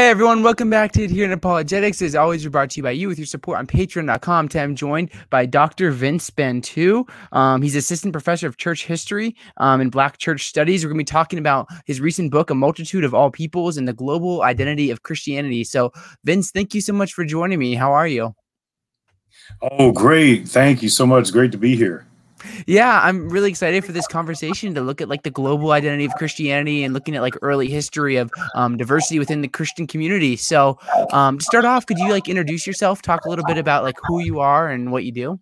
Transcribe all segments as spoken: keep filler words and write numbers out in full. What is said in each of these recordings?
Hey everyone, welcome back to Adherent Apologetics. As always, we're brought to you by you with your support on patreon dot com. Today I'm joined by Doctor Vince Bantu. Um, he's assistant professor of church history um, and black church studies. We're going to be talking about his recent book, A Multitude of All Peoples and the Global Identity of Christianity. So Vince, thank you so much for joining me. How are you? Oh, great. Thank you so much. Great to be here. Yeah, I'm really excited for this conversation to look at like the global identity of Christianity and looking at like early history of um, diversity within the Christian community. So um, to start off, could you like introduce yourself, talk a little bit about like who you are and what you do?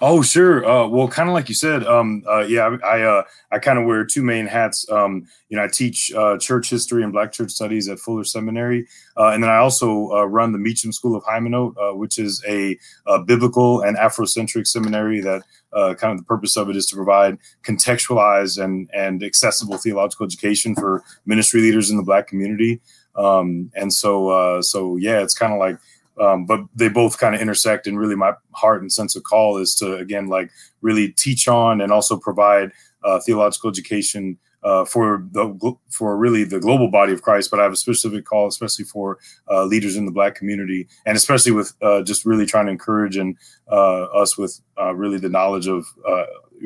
Oh, sure. Uh, well, kind of like you said, um, uh, yeah, I I, uh, I kind of wear two main hats. Um, you know, I teach uh, church history and black church studies at Fuller Seminary. Uh, and then I also uh, run the Meacham School of Hymenote, uh, which is a, a biblical and Afrocentric seminary that uh, kind of the purpose of it is to provide contextualized and, and accessible theological education for ministry leaders in the black community. Um, and so, uh, so, yeah, it's kind of like Um, but they both kind of intersect, and really my heart and sense of call is to, again, like really teach on and also provide uh, theological education uh, for the for really the global body of Christ. But I have a specific call, especially for uh, leaders in the black community, and especially with uh, just really trying to encourage and uh, us with uh, really the knowledge of uh,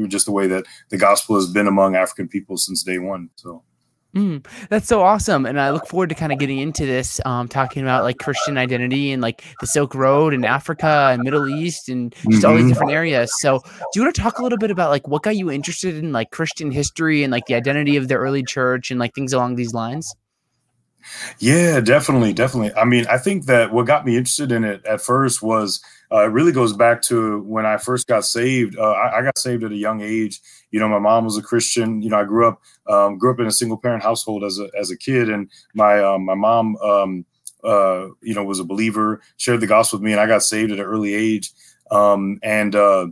just the way that the gospel has been among African people since day one. So. Mm, that's so awesome. And I look forward to kind of getting into this, um, talking about like Christian identity and like the Silk Road and Africa and Middle East and just mm-hmm. all these different areas. So do you want to talk a little bit about like what got you interested in like Christian history and like the identity of the early church and like things along these lines? Yeah, definitely. Definitely. I mean, I think that what got me interested in it at first was uh, it really goes back to when I first got saved. Uh, I, I got saved at a young age. You know, my mom was a Christian. You know, I grew up um, grew up in a single parent household as a as a kid. And my um, my mom, um, uh, you know, was a believer, shared the gospel with me, and I got saved at an early age. Um, and uh,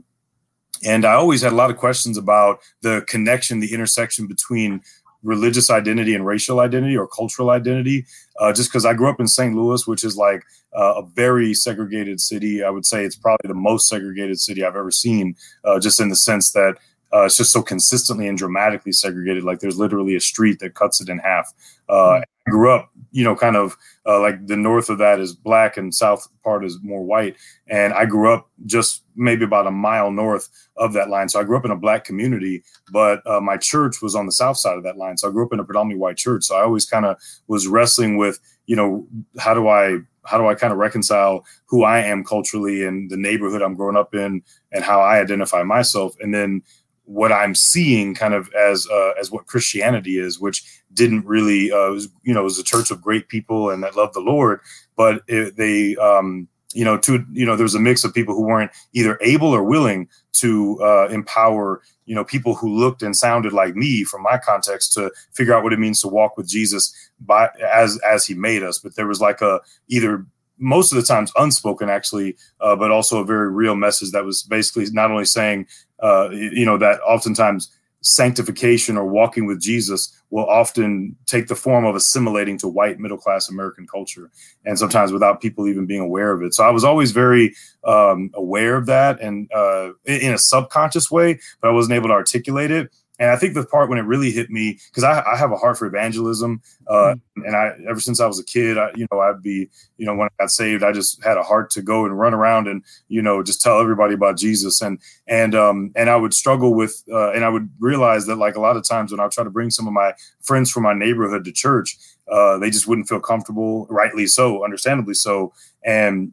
and I always had a lot of questions about the connection, the intersection between religious identity and racial identity or cultural identity, uh, just because I grew up in Saint Louis, which is like uh, a very segregated city. I would say it's probably the most segregated city I've ever seen, uh, just in the sense that uh, it's just so consistently and dramatically segregated. Like there's literally a street that cuts it in half. Uh, I grew up, you know, kind of uh, like the north of that is black and south part is more white. And I grew up just maybe about a mile north of that line. So I grew up in a black community, but uh, my church was on the south side of that line. So I grew up in a predominantly white church. So I always kind of was wrestling with, you know, how do I how do I kind of reconcile who I am culturally and the neighborhood I'm growing up in and how I identify myself. And then what I'm seeing kind of as uh, as what Christianity is, which didn't really, uh, was, you know, it was a church of great people and that loved the Lord, but it, they, um, you know, to, you know, there's a mix of people who weren't either able or willing to uh, empower, you know, people who looked and sounded like me from my context to figure out what it means to walk with Jesus by as as he made us. But there was like a either most of the times unspoken, actually, uh, but also a very real message that was basically not only saying, uh, you know, that oftentimes sanctification or walking with Jesus will often take the form of assimilating to white middle class American culture, and sometimes without people even being aware of it. So I was always very um, aware of that and uh, in a subconscious way, but I wasn't able to articulate it. And I think the part when it really hit me, because I, I have a heart for evangelism, uh, mm-hmm. and I ever since I was a kid, I, you know, I'd be, you know, when I got saved, I just had a heart to go and run around and, you know, just tell everybody about Jesus. And and um and I would struggle with, uh, and I would realize that like a lot of times when I try to bring some of my friends from my neighborhood to church, uh, they just wouldn't feel comfortable, rightly so, understandably so, and.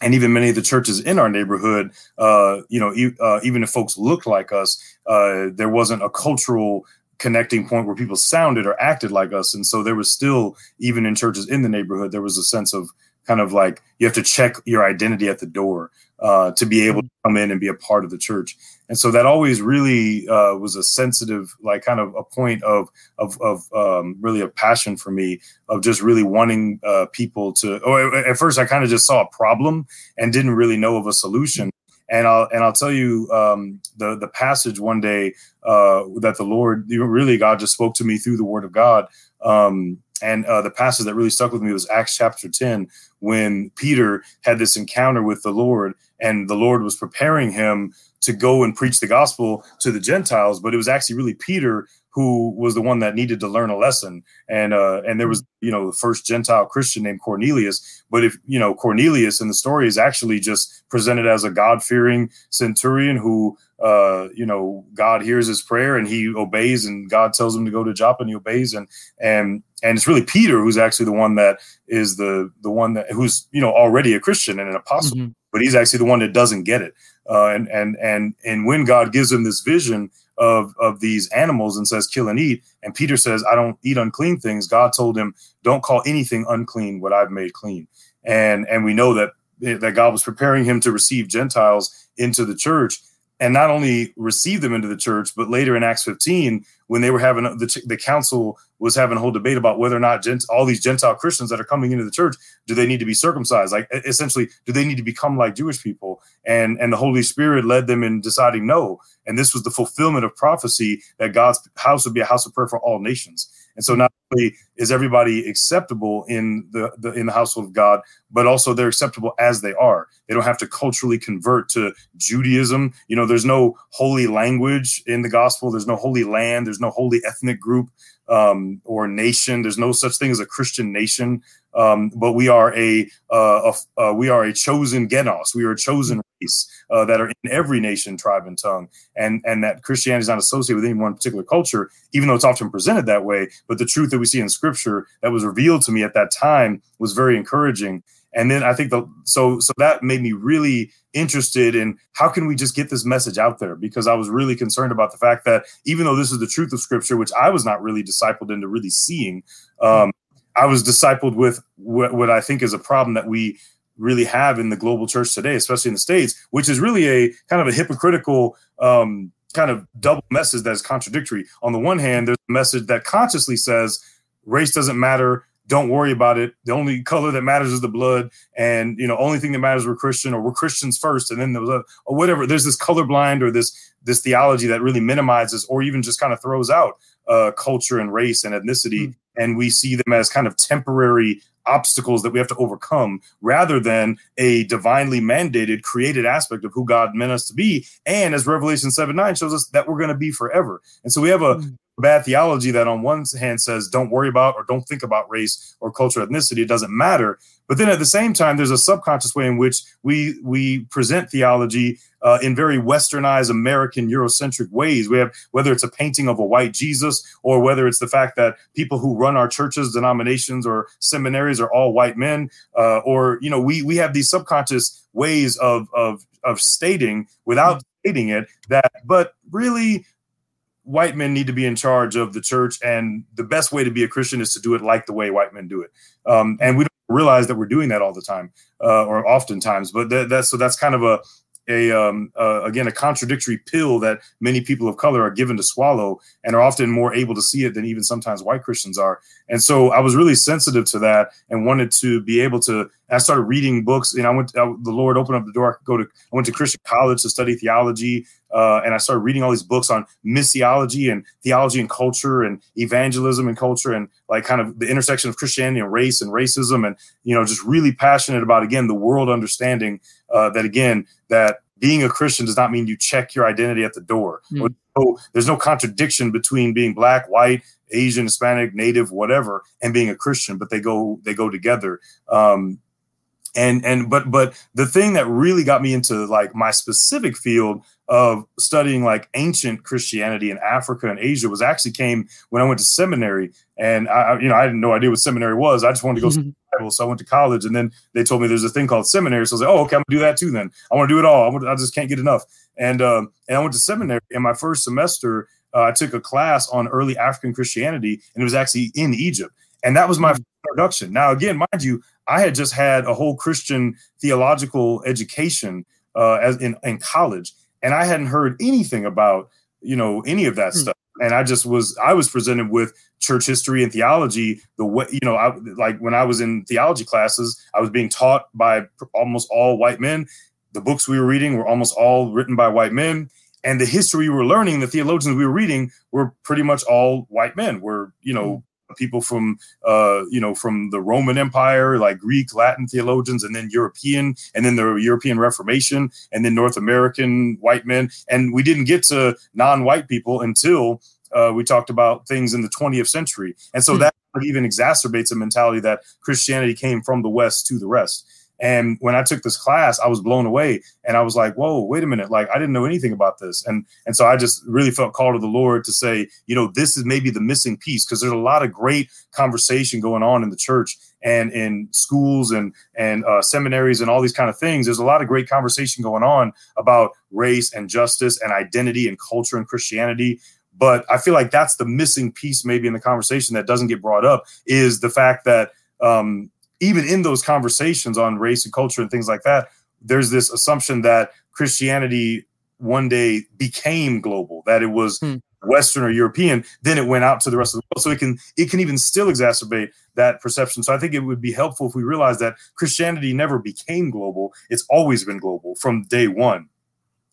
And even many of the churches in our neighborhood, uh, you know, e- uh, even if folks looked like us, uh, there wasn't a cultural connecting point where people sounded or acted like us. And so there was still, even in churches in the neighborhood, there was a sense of kind of like you have to check your identity at the door uh, to be able to come in and be a part of the church. And so that always really uh, was a sensitive, like kind of a point of of, of um, really a passion for me of just really wanting uh, people to. Oh, at first, I kind of just saw a problem and didn't really know of a solution. And I'll and I'll tell you um, the the passage one day uh, that the Lord really God just spoke to me through the Word of God. Um, And uh, the passage that really stuck with me was Acts chapter ten, when Peter had this encounter with the Lord, and the Lord was preparing him to go and preach the gospel to the Gentiles. But it was actually really Peter who was the one that needed to learn a lesson. And uh, and there was, you know, the first Gentile Christian named Cornelius. But if, you know, Cornelius in the story is actually just presented as a God-fearing centurion who, uh, you know, God hears his prayer and he obeys, and God tells him to go to Joppa and he obeys. And and and it's really Peter who's actually the one that is the the one that who's, you know, already a Christian and an apostle, mm-hmm. but he's actually the one that doesn't get it. Uh, and and and and when God gives him this vision of of these animals and says, kill and eat, and Peter says, I don't eat unclean things, God told him, don't call anything unclean what I've made clean. And and we know that that God was preparing him to receive Gentiles into the church, and not only receive them into the church, but later in Acts fifteen, when they were having the, the council was having a whole debate about whether or not Gent, all these Gentile Christians that are coming into the church, do they need to be circumcised? Like, essentially, do they need to become like Jewish people? And, and the Holy Spirit led them in deciding no. And this was the fulfillment of prophecy that God's house would be a house of prayer for all nations. And so not only is everybody acceptable in the, the in the household of God, but also they're acceptable as they are. They don't have to culturally convert to Judaism. You know, there's no holy language in the gospel. There's no holy land. There's no holy ethnic group um, or nation. There's no such thing as a Christian nation. Um, but we are a, uh, a uh, we are a chosen genos. We are a chosen race uh, that are in every nation, tribe, and tongue. And and that Christianity is not associated with any one particular culture, even though it's often presented that way. But the truth that we see in Scripture that was revealed to me at that time was very encouraging. And then I think the so so that made me really interested in how can we just get this message out there, because I was really concerned about the fact that even though this is the truth of Scripture, which I was not really discipled into really seeing. Um, I was discipled with what, what I think is a problem that we really have in the global church today, especially in the States, which is really a kind of a hypocritical um, kind of double message that is contradictory. On the one hand, there's a message that consciously says race doesn't matter. Don't worry about it. The only color that matters is the blood. And, you know, only thing that matters, we're Christian, or we're Christians first. And then there was a, or whatever. There's this colorblind or this this theology that really minimizes or even just kind of throws out uh, culture and race and ethnicity. Mm-hmm. And we see them as kind of temporary obstacles that we have to overcome rather than a divinely mandated, created aspect of who God meant us to be. And as Revelation seven nine shows us, that we're going to be forever. And so we have a mm-hmm. bad theology that on one hand says don't worry about or don't think about race or culture, ethnicity, it doesn't matter. But then at the same time, there's a subconscious way in which we we present theology uh, in very westernized American Eurocentric ways. We have, whether it's a painting of a white Jesus or whether it's the fact that people who run our churches, denominations, or seminaries are all white men, uh, or, you know, we we have these subconscious ways of of of stating without stating it that, but really, white men need to be in charge of the church, and the best way to be a Christian is to do it like the way white men do it. Um, and we don't realize that we're doing that all the time uh, or oftentimes, but th- that's, so that's kind of a, a um, uh, again, a contradictory pill that many people of color are given to swallow and are often more able to see it than even sometimes white Christians are. And so I was really sensitive to that and wanted to be able to, I started reading books, and I went, I, the Lord opened up the door. I could go to, I went to Christian college to study theology. Uh, and I started reading all these books on missiology and theology and culture and evangelism and culture and like kind of the intersection of Christianity and race and racism. And, you know, just really passionate about, again, the world understanding uh, that, again, that being a Christian does not mean you check your identity at the door. Mm. So there's no contradiction between being black, white, Asian, Hispanic, Native, whatever, and being a Christian, but they go they go together. Um And and but but the thing that really got me into like my specific field of studying like ancient Christianity in Africa and Asia was actually came when I went to seminary. And I, you know, I had no idea what seminary was. I just wanted to go study the Bible. So I went to college, and then they told me there's a thing called seminary. So I was like, oh, okay, I'm gonna do that too. Then I want to do it all. I, want to, I just can't get enough. And um, and I went to seminary, and my first semester, uh, I took a class on early African Christianity, and it was actually in Egypt. And that was my first introduction. Now, again, mind you, I had just had a whole Christian theological education uh, as in, in college, and I hadn't heard anything about, you know, any of that mm. stuff. And I just was, I was presented with church history and theology the way, you know, I, like when I was in theology classes, I was being taught by almost all white men. The books we were reading were almost all written by white men. And the history we were learning, the theologians we were reading were pretty much all white men, were, you know, mm. people from, uh, you know, from the Roman Empire, like Greek, Latin theologians, and then European, and then the European Reformation, and then North American white men. And we didn't get to non-white people until Uh, we talked about things in the twentieth century. And so mm-hmm. that even exacerbates a mentality that Christianity came from the West to the rest. And when I took this class, I was blown away, and I was like, whoa, wait a minute. Like, I didn't know anything about this. And, and so I just really felt called to the Lord to say, you know, this is maybe the missing piece, because there's a lot of great conversation going on in the church and in schools and, and uh, seminaries and all these kind of things. There's a lot of great conversation going on about race and justice and identity and culture and Christianity. But I feel like that's the missing piece maybe in the conversation that doesn't get brought up, is the fact that, um, even in those conversations on race and culture and things like that, there's this assumption that Christianity one day became global, that it was hmm. Western or European, then it went out to the rest of the world. So it can it can even still exacerbate that perception. So I think it would be helpful if we realize that Christianity never became global. It's always been global from day one.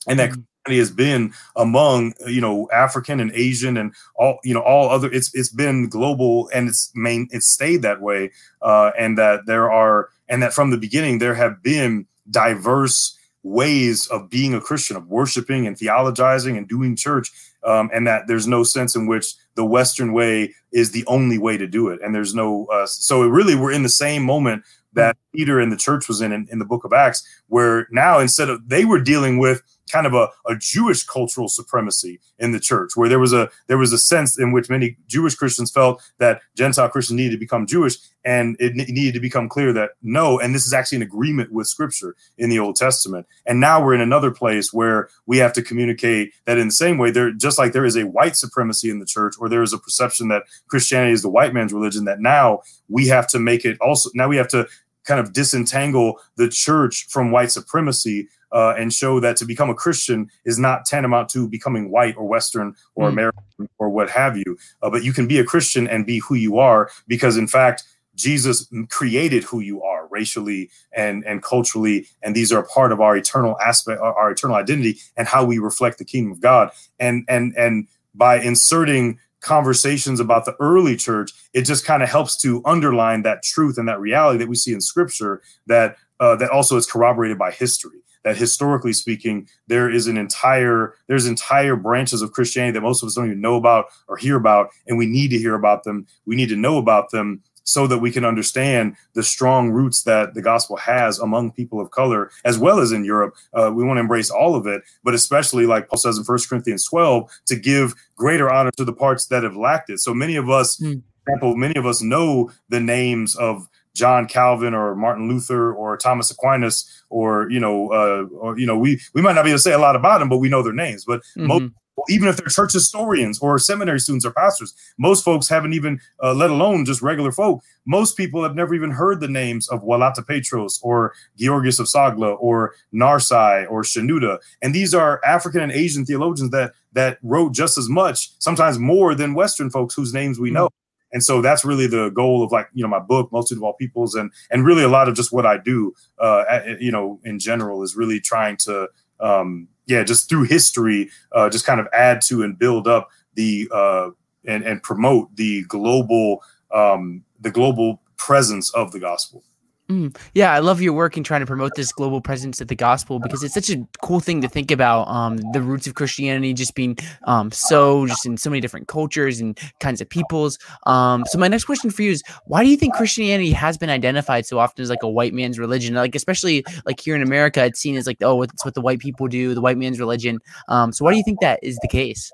And that hmm. Christianity has been among, you know, African and Asian and all, you know, all other, it's it's been global, and it's main, it's stayed that way. Uh, and that there are, and that from the beginning, there have been diverse ways of being a Christian, of worshiping and theologizing and doing church. Um, and that there's no sense in which the Western way is the only way to do it. And there's no, uh, so it really, we're in the same moment that Peter and the church was in, in, in the book of Acts, where now instead of, they were dealing with kind of a, a Jewish cultural supremacy in the church, where there was a there was a sense in which many Jewish Christians felt that Gentile Christians needed to become Jewish, and it n- needed to become clear that no, and this is actually an agreement with Scripture in the Old Testament. And now we're in another place where we have to communicate that in the same way, there, just like there is a white supremacy in the church, or there is a perception that Christianity is the white man's religion, that now we have to make it also, now we have to kind of disentangle the church from white supremacy, Uh, and show that to become a Christian is not tantamount to becoming white or Western or mm. American or what have you. Uh, but you can be a Christian and be who you are, because in fact, Jesus created who you are racially and, and culturally. And these are part of our eternal aspect, our, our eternal identity, and how we reflect the kingdom of God. And, and, and by inserting conversations about the early church, it just kind of helps to underline that truth and that reality that we see in Scripture, that uh, that also is corroborated by history. That historically speaking, there is an entire, there's entire branches of Christianity that most of us don't even know about or hear about, and we need to hear about them. We need to know about them so that we can understand the strong roots that the gospel has among people of color, as well as in Europe. Uh, we want to embrace all of it, but especially, like Paul says in First Corinthians twelve, to give greater honor to the parts that have lacked it. So many of us, mm. for example, many of us know the names of John Calvin or Martin Luther or Thomas Aquinas, or, you know, uh, or, you know, we, we might not be able to say a lot about them, but we know their names. But mm-hmm. most, even if they're church historians or seminary students or pastors, most folks haven't even, uh, let alone just regular folk, most people have never even heard the names of Walata Petros or Georgius of Sagla or Narsai or Shenouda. And these are African and Asian theologians that, that wrote just as much, sometimes more, than Western folks whose names we mm-hmm. know. And so that's really the goal of, like, you know, my book, Multitude of All Peoples, and and really a lot of just what I do, uh, you know, in general, is really trying to, um, yeah, just through history, uh, just kind of add to and build up the uh, and, and promote the global um, the global presence of the gospel. Mm. Yeah, I love your work in trying to promote this global presence of the gospel, because it's such a cool thing to think about, um, the roots of Christianity just being um, so just in so many different cultures and kinds of peoples. Um, so my next question for you is, why do you think Christianity has been identified so often as like a white man's religion? Like, especially like here in America, it's seen as like, oh, it's what the white people do, the white man's religion. Um, so why do you think that is the case?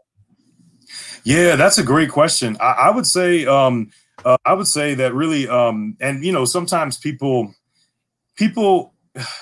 Yeah, that's a great question. I, I would say um, Uh, I would say that really, um, and, you know, sometimes people, people,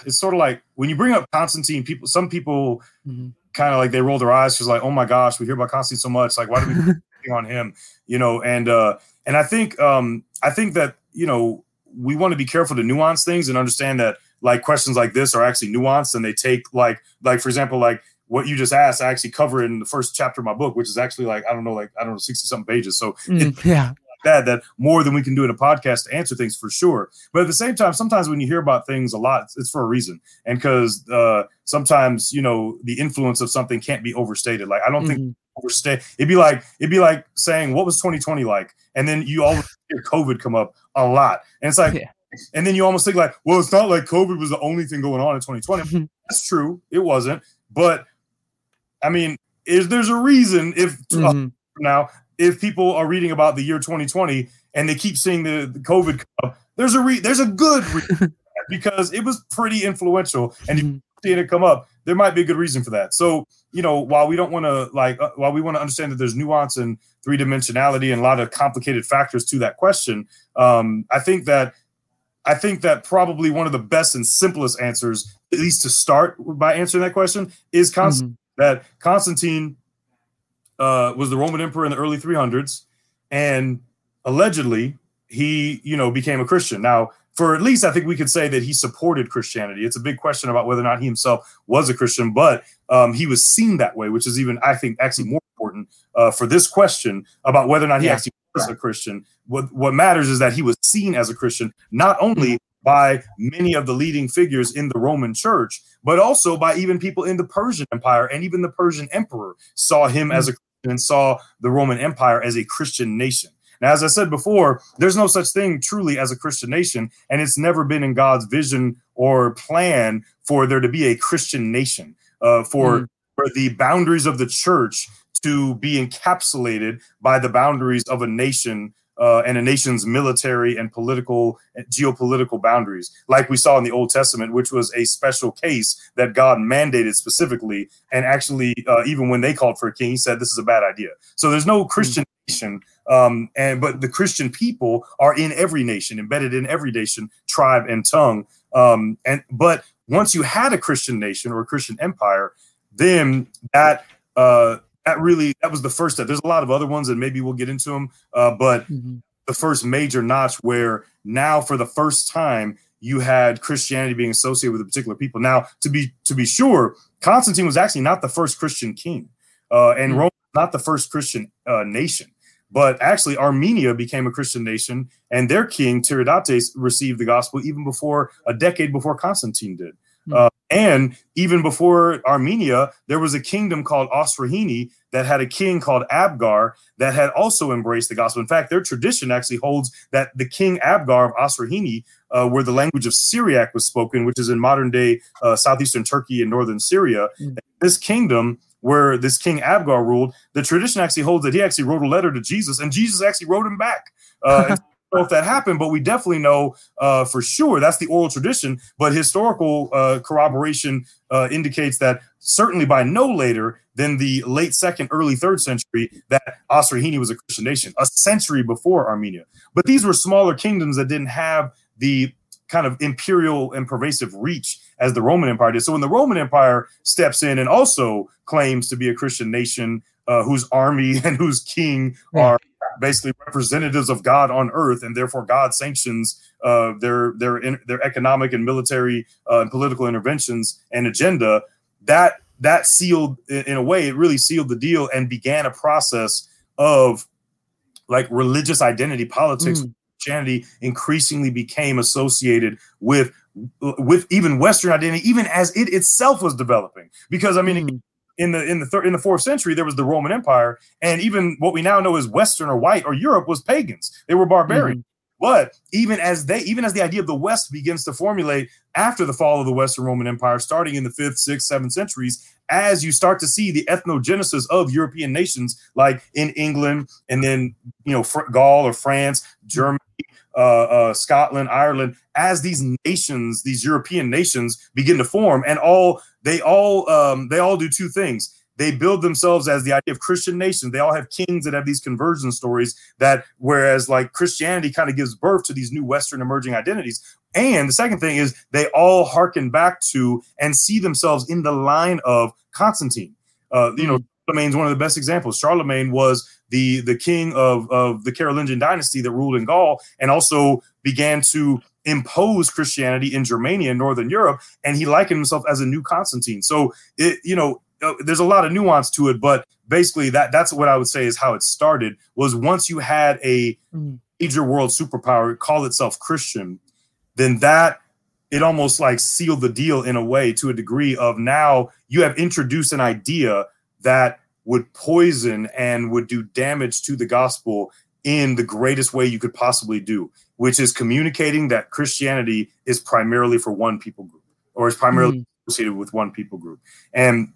it's sort of like when you bring up Constantine, people, some people mm-hmm. kind of like, they roll their eyes, just like, oh my gosh, we hear about Constantine so much. Like, why do we do on him? You know? And, uh, and I think, um, I think that, you know, we want to be careful to nuance things and understand that, like, questions like this are actually nuanced, and they take, like, like, for example, like, what you just asked, I actually cover in the first chapter of my book, which is actually like, I don't know, like, I don't know, sixty something pages. So mm, it, yeah. That, that more than we can do in a podcast to answer things, for sure. But at the same time, sometimes when you hear about things a lot, it's for a reason. And because uh, sometimes, you know, the influence of something can't be overstated. Like, I don't mm-hmm. think overstate. It'd be like, it'd be like saying, what was twenty twenty like? And then you always hear COVID come up a lot. And it's like, yeah. and then you almost think like, well, it's not like COVID was the only thing going on in twenty twenty. That's true. It wasn't. But I mean, is there's a reason if mm-hmm. uh, from now, if people are reading about the year twenty twenty and they keep seeing the, the COVID come up, there's a re- there's a good reason because it was pretty influential, and you seeing it come up, there might be a good reason for that. So, you know, while we don't want to like, uh, while we want to understand that there's nuance and three dimensionality and a lot of complicated factors to that question, um, I think that I think that probably one of the best and simplest answers, at least to start by answering that question, is Constantine. Mm-hmm. That Constantine uh, was the Roman emperor in the early three hundreds, and allegedly he, you know, became a Christian. Now, for at least I think we could say that he supported Christianity. It's a big question about whether or not he himself was a Christian, but um, he was seen that way, which is even, I think, actually more important uh, for this question about whether or not he yeah. actually was a Christian. What, what matters is that he was seen as a Christian, not only by many of the leading figures in the Roman church, but also by even people in the Persian Empire, and even the Persian emperor saw him as a Christian and saw the Roman Empire as a Christian nation. Now, as I said before, there's no such thing truly as a Christian nation, and it's never been in God's vision or plan for there to be a Christian nation, uh, for, mm. for the boundaries of the church to be encapsulated by the boundaries of a nation uh, and a nation's military and political, geopolitical boundaries, like we saw in the Old Testament, which was a special case that God mandated specifically. And actually, uh, even when they called for a king, he said, this is a bad idea. So there's no Christian mm. nation. Um, and but the Christian people are in every nation, embedded in every nation, tribe and tongue. Um, and but once you had a Christian nation or a Christian empire, then that uh, that really that was the first step. There's a lot of other ones, and maybe we'll get into them. Uh, but mm-hmm. the first major notch where now for the first time you had Christianity being associated with a particular people. Now to be to be sure, Constantine was actually not the first Christian king, uh, and mm-hmm. Rome was not the first Christian uh, nation. But actually, Armenia became a Christian nation, and their king, Tiridates, received the gospel even before a decade before Constantine did. Mm-hmm. Uh, and even before Armenia, there was a kingdom called Osroene that had a king called Abgar that had also embraced the gospel. In fact, their tradition actually holds that the king Abgar of Osroene, uh, where the language of Syriac was spoken, which is in modern-day uh, southeastern Turkey and northern Syria, mm-hmm. this kingdom where this king Abgar ruled, the tradition actually holds that he actually wrote a letter to Jesus, and Jesus actually wrote him back. Uh, I don't know if that happened, but we definitely know uh, for sure that's the oral tradition. But historical uh, corroboration uh, indicates that certainly by no later than the late second, early third century that Osroene was a Christian nation, a century before Armenia. But these were smaller kingdoms that didn't have the kind of imperial and pervasive reach as the Roman Empire did. So when the Roman Empire steps in and also claims to be a Christian nation, uh, whose army and whose king are basically representatives of God on earth, and therefore God sanctions uh, their their in, their economic and military uh, and political interventions and agenda, that that sealed in a way, it really sealed the deal and began a process of like religious identity politics. Mm. Christianity increasingly became associated with with even Western identity, even as it itself was developing. Because I mean, mm-hmm. in the in the third in the fourth century, there was the Roman Empire, and even what we now know as Western or white or Europe was pagans; they were barbarians. Mm-hmm. But even as they, even as the idea of the West begins to formulate after the fall of the Western Roman Empire, starting in the fifth, sixth, seventh centuries, as you start to see the ethnogenesis of European nations, like in England, and then, you know, Gaul or France, Germany, uh, uh, Scotland, Ireland, as these nations, these European nations begin to form, and all they all um, they all do two things. They build themselves as the idea of Christian nations. They all have kings that have these conversion stories that, whereas like Christianity kind of gives birth to these new Western emerging identities. And the second thing is they all hearken back to and see themselves in the line of Constantine. Uh, you know, Charlemagne's one of the best examples. Charlemagne was the, the king of, of the Carolingian dynasty that ruled in Gaul and also began to impose Christianity in Germania and Northern Europe. And he likened himself as a new Constantine. So, it, you know, there's a lot of nuance to it, but basically that that's what I would say is how it started, was once you had a major world superpower call itself Christian, then that it almost like sealed the deal in a way, to a degree of now you have introduced an idea that would poison and would do damage to the gospel in the greatest way you could possibly do, which is communicating that Christianity is primarily for one people group, or is primarily mm. associated with one people group. And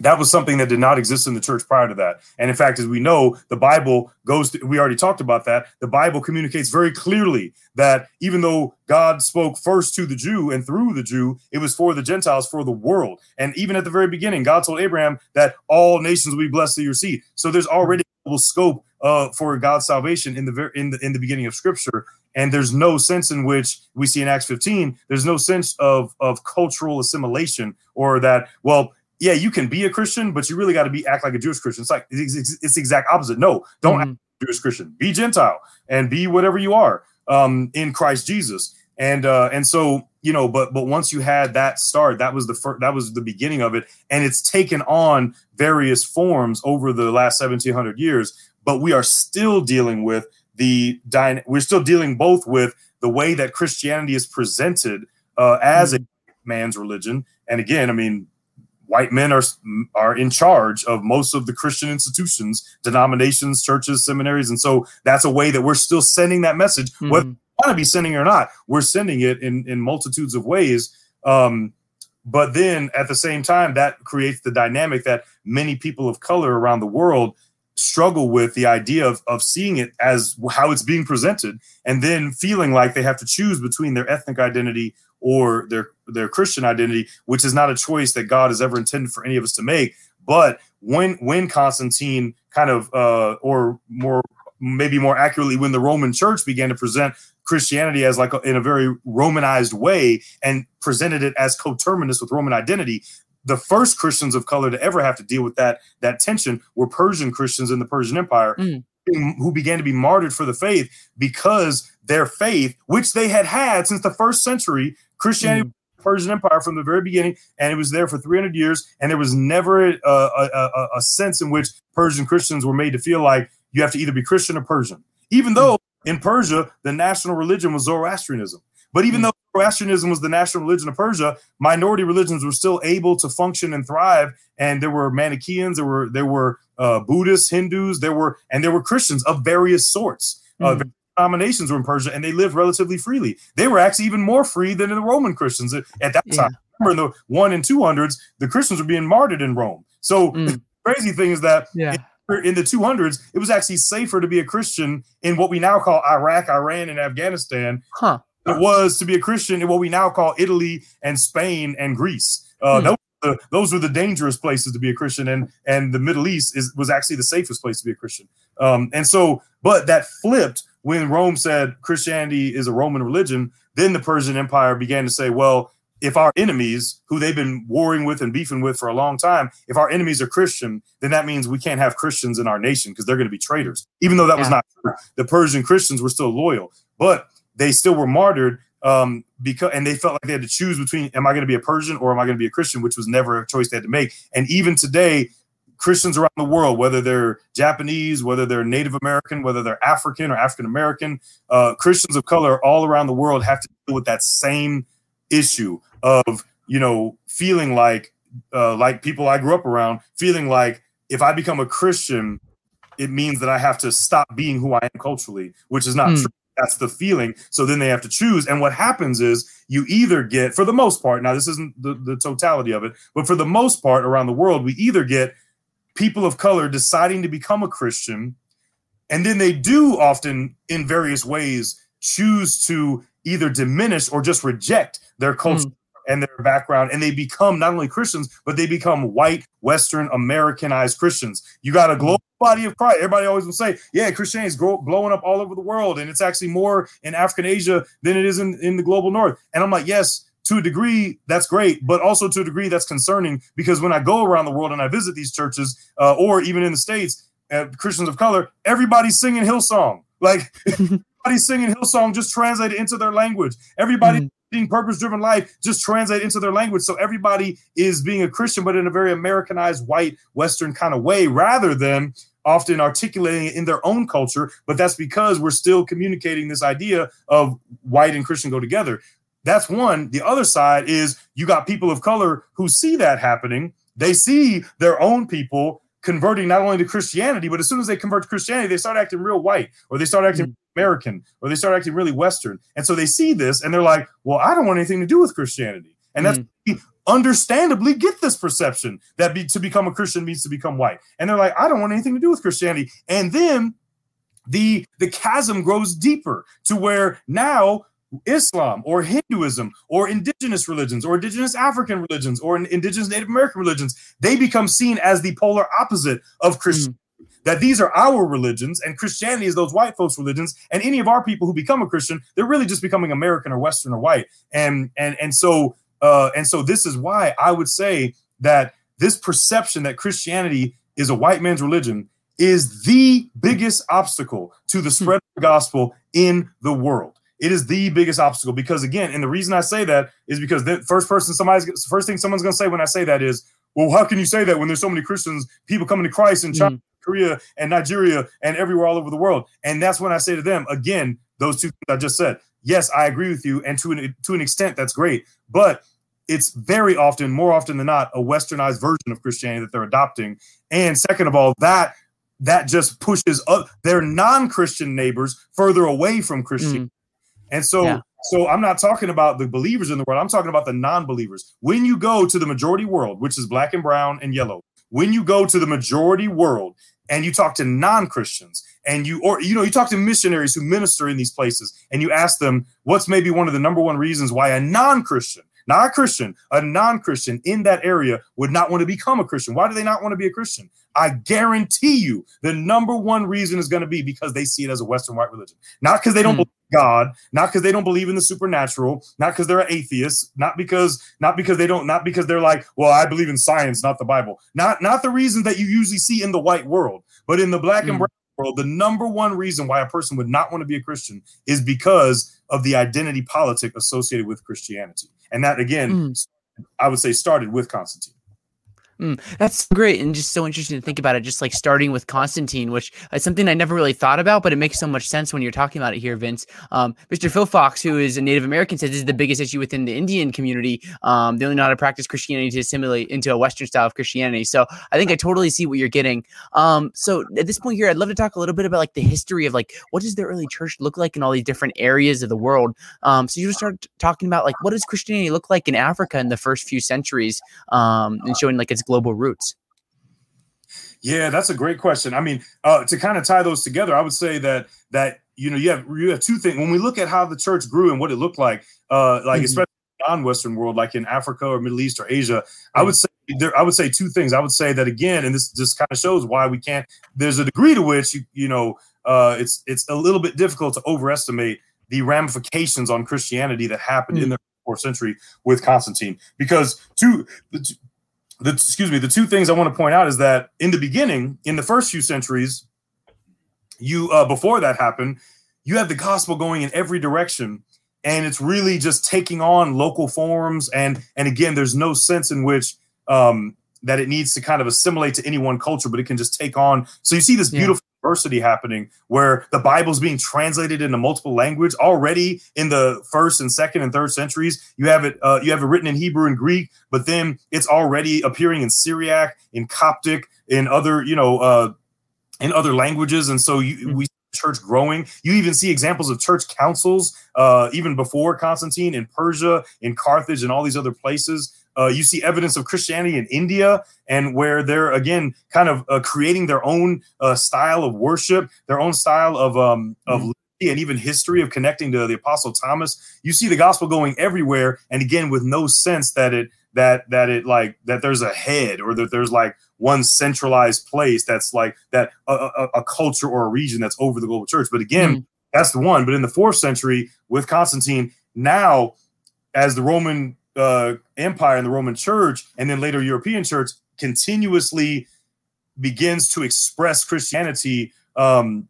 That was something that did not exist in the church prior to that. And in fact, as we know, the Bible goes to, we already talked about that. The Bible communicates very clearly that even though God spoke first to the Jew and through the Jew, it was for the Gentiles, for the world. And even at the very beginning, God told Abraham that all nations will be blessed through your seed. So there's already a scope uh, for God's salvation in the, ver- in the in the beginning of Scripture. And there's no sense in which we see in Acts fifteen, there's no sense of, of cultural assimilation or that, well, yeah, you can be a Christian, but you really got to be act like a Jewish Christian. It's like it's, it's, it's the exact opposite. No, don't mm-hmm. act like a Jewish Christian. Be Gentile and be whatever you are um, in Christ Jesus. And uh, and so you know, but but once you had that start, that was the fir- that was the beginning of it, and it's taken on various forms over the last seventeen hundred years. But we are still dealing with the dyna- we're still dealing both with the way that Christianity is presented uh, as mm-hmm. a man's religion, and again, I mean. White men are are in charge of most of the Christian institutions, denominations, churches, seminaries. And so that's a way that we're still sending that message, mm-hmm. whether we want to be sending it or not. We're sending it in, in multitudes of ways. Um, but then at the same time, that creates the dynamic that many people of color around the world struggle with the idea of, of seeing it as how it's being presented and then feeling like they have to choose between their ethnic identity or their their Christian identity, which is not a choice that God has ever intended for any of us to make. But when when Constantine kind of, uh, or more maybe more accurately, when the Roman Church began to present Christianity as like a, in a very Romanized way and presented it as coterminous with Roman identity, the first Christians of color to ever have to deal with that that tension were Persian Christians in the Persian Empire. Mm. Who began to be martyred for the faith because their faith, which they had had since the first century, Christianity, mm. was the Persian Empire from the very beginning, and it was there for three hundred years. And there was never a, a, a, a sense in which Persian Christians were made to feel like you have to either be Christian or Persian, even though mm. in Persia, the national religion was Zoroastrianism. But even mm. though Zoroastrianism was the national religion of Persia, minority religions were still able to function and thrive. And there were Manichaeans, there were there were uh, Buddhists, Hindus, there were and there were Christians of various sorts. Mm. Uh, various denominations were in Persia, and they lived relatively freely. They were actually even more free than the Roman Christians at that yeah. time. Remember, in the one and two hundreds, the Christians were being martyred in Rome. So mm. the crazy thing is that yeah. in, in the two hundreds, it was actually safer to be a Christian in what we now call Iraq, Iran, and Afghanistan. Huh. It was to be a Christian in what we now call Italy and Spain and Greece. Uh, hmm. those, were the, those were the dangerous places to be a Christian. And, and the Middle East is, was actually the safest place to be a Christian. Um, and so, but that flipped when Rome said Christianity is a Roman religion. Then the Persian Empire began to say, well, if our enemies, who they've been warring with and beefing with for a long time, if our enemies are Christian, then that means we can't have Christians in our nation because they're going to be traitors. Even though that yeah. was not true. The Persian Christians were still loyal. But they still were martyred um, because, and they felt like they had to choose between, am I going to be a Persian or am I going to be a Christian, which was never a choice they had to make. And even today, Christians around the world, whether they're Japanese, whether they're Native American, whether they're African or African American, uh, Christians of color all around the world have to deal with that same issue of, you know, feeling like, uh, like people I grew up around, feeling like if I become a Christian, it means that I have to stop being who I am culturally, which is not mm. true. That's the feeling. So then they have to choose. And what happens is you either get, for the most part, now this isn't the, the totality of it, but for the most part around the world, we either get people of color deciding to become a Christian, and then they do often in various ways choose to either diminish or just reject their culture. Mm. And their background, and they become not only Christians, but they become white, Western, Americanized Christians. You got a global body of Christ. Everybody always will say, yeah, Christianity is grow- blowing up all over the world, and it's actually more in African Asia than it is in, in the global north. And I'm like, yes, to a degree, that's great, but also to a degree that's concerning, because when I go around the world and I visit these churches, uh, or even in the States, uh, Christians of color, everybody's singing Hillsong. Like, everybody's singing Hillsong just translated into their language. Everybody. Mm-hmm. Being purpose-driven life just translate into their language. So everybody is being a Christian, but in a very Americanized, white, Western kind of way, rather than often articulating it in their own culture. But that's because we're still communicating this idea of white and Christian go together. That's one. The other side is you got people of color who see that happening. They see their own people converting not only to Christianity, but as soon as they convert to Christianity, they start acting real white, or they start acting mm-hmm. American, or they start acting really Western. And so they see this and they're like, well, I don't want anything to do with Christianity. And that's mm. understandably get this perception that be, to become a Christian means to become white. And they're like, I don't want anything to do with Christianity. And then the, the chasm grows deeper to where now Islam or Hinduism or indigenous religions or indigenous African religions or indigenous Native American religions, they become seen as the polar opposite of Christianity. Mm. That these are our religions and Christianity is those white folks' religions. And any of our people who become a Christian, they're really just becoming American or Western or white. And and and so uh, and so this is why I would say that this perception that Christianity is a white man's religion is the biggest obstacle to the spread of the gospel in the world. It is the biggest obstacle because, again, and the reason I say that is because the first person somebody's first thing someone's going to say when I say that is, well, how can you say that when there's so many Christians, people coming to Christ in China, mm-hmm. Korea and Nigeria and everywhere all over the world? And that's when I say to them, again, those two things I just said. Yes, I agree with you. And to an, to an extent, that's great. But it's very often, more often than not, a westernized version of Christianity that they're adopting. And second of all, that that just pushes up their non-Christian neighbors further away from Christianity. Mm-hmm. And so, yeah. so I'm not talking about the believers in the world. I'm talking about the non-believers. When you go to the majority world, which is black and brown and yellow, when you go to the majority world and you talk to non-Christians and you, or, you know, you talk to missionaries who minister in these places and you ask them, what's maybe one of the number one reasons why a non-Christian, not a Christian, a non-Christian in that area would not want to become a Christian? Why do they not want to be a Christian? I guarantee you the number one reason is going to be because they see it as a Western white religion, not because they don't mm. believe God, not because they don't believe in the supernatural, not because they're atheists, not because not because they don't, not because they're like, well, I believe in science, not the Bible, not not the reasons that you usually see in the white world, but in the black mm. and brown world, the number one reason why a person would not want to be a Christian is because of the identity politic associated with Christianity. And that, again, mm. I would say started with Constantine. Mm, that's great and just so interesting to think about it, just like starting with Constantine, which is something I never really thought about, but it makes so much sense when you're talking about it here, Vince. Um, Mister Phil Fox, who is a Native American, says this is the biggest issue within the Indian community. Um, they only know how to practice Christianity to assimilate into a Western style of Christianity. So I think I totally see what you're getting. Um, so at this point here, I'd love to talk a little bit about like the history of like, what does the early church look like in all these different areas of the world? Um, so you just start talking about like, what does Christianity look like in Africa in the first few centuries, um, and showing like its global roots? Yeah, that's a great question. I mean, uh, to kind of tie those together, I would say that that you know you have you have two things when we look at how the church grew and what it looked like, uh, like mm-hmm. especially in the non-Western world, like in Africa or Middle East or Asia. I would say there, I would say two things. I would say that again, and this just kind of shows why we can't. There's a degree to which you you know uh, it's it's a little bit difficult to overestimate the ramifications on Christianity that happened mm-hmm. in the fourth century with Constantine, because two. The, The, excuse me. The two things I want to point out is that in the beginning, in the first few centuries, you uh, before that happened, you have the gospel going in every direction, and it's really just taking on local forms. And and again, there's no sense in which um, that it needs to kind of assimilate to any one culture, but it can just take on. So you see this beautiful. Yeah. Diversity happening where the Bible's being translated into multiple languages already in the first and second and third centuries. You have it, uh, you have it written in Hebrew and Greek, but then it's already appearing in Syriac, in Coptic, in other, you know, uh, in other languages. And so you, we see church growing. You even see examples of church councils, uh, even before Constantine in Persia, in Carthage, and all these other places. Uh, you see evidence of Christianity in India, and where they're, again, kind of uh, creating their own uh, style of worship, their own style of um, of mm-hmm. liturgy, and even history of connecting to the Apostle Thomas. You see the gospel going everywhere. And again, with no sense that it that that it like that there's a head or that there's like one centralized place that's like that a, a, a culture or a region that's over the global church. But again, mm-hmm. that's the one. But in the fourth century with Constantine, now as the Roman Uh, empire and the Roman church, and then later European church, continuously begins to express Christianity um,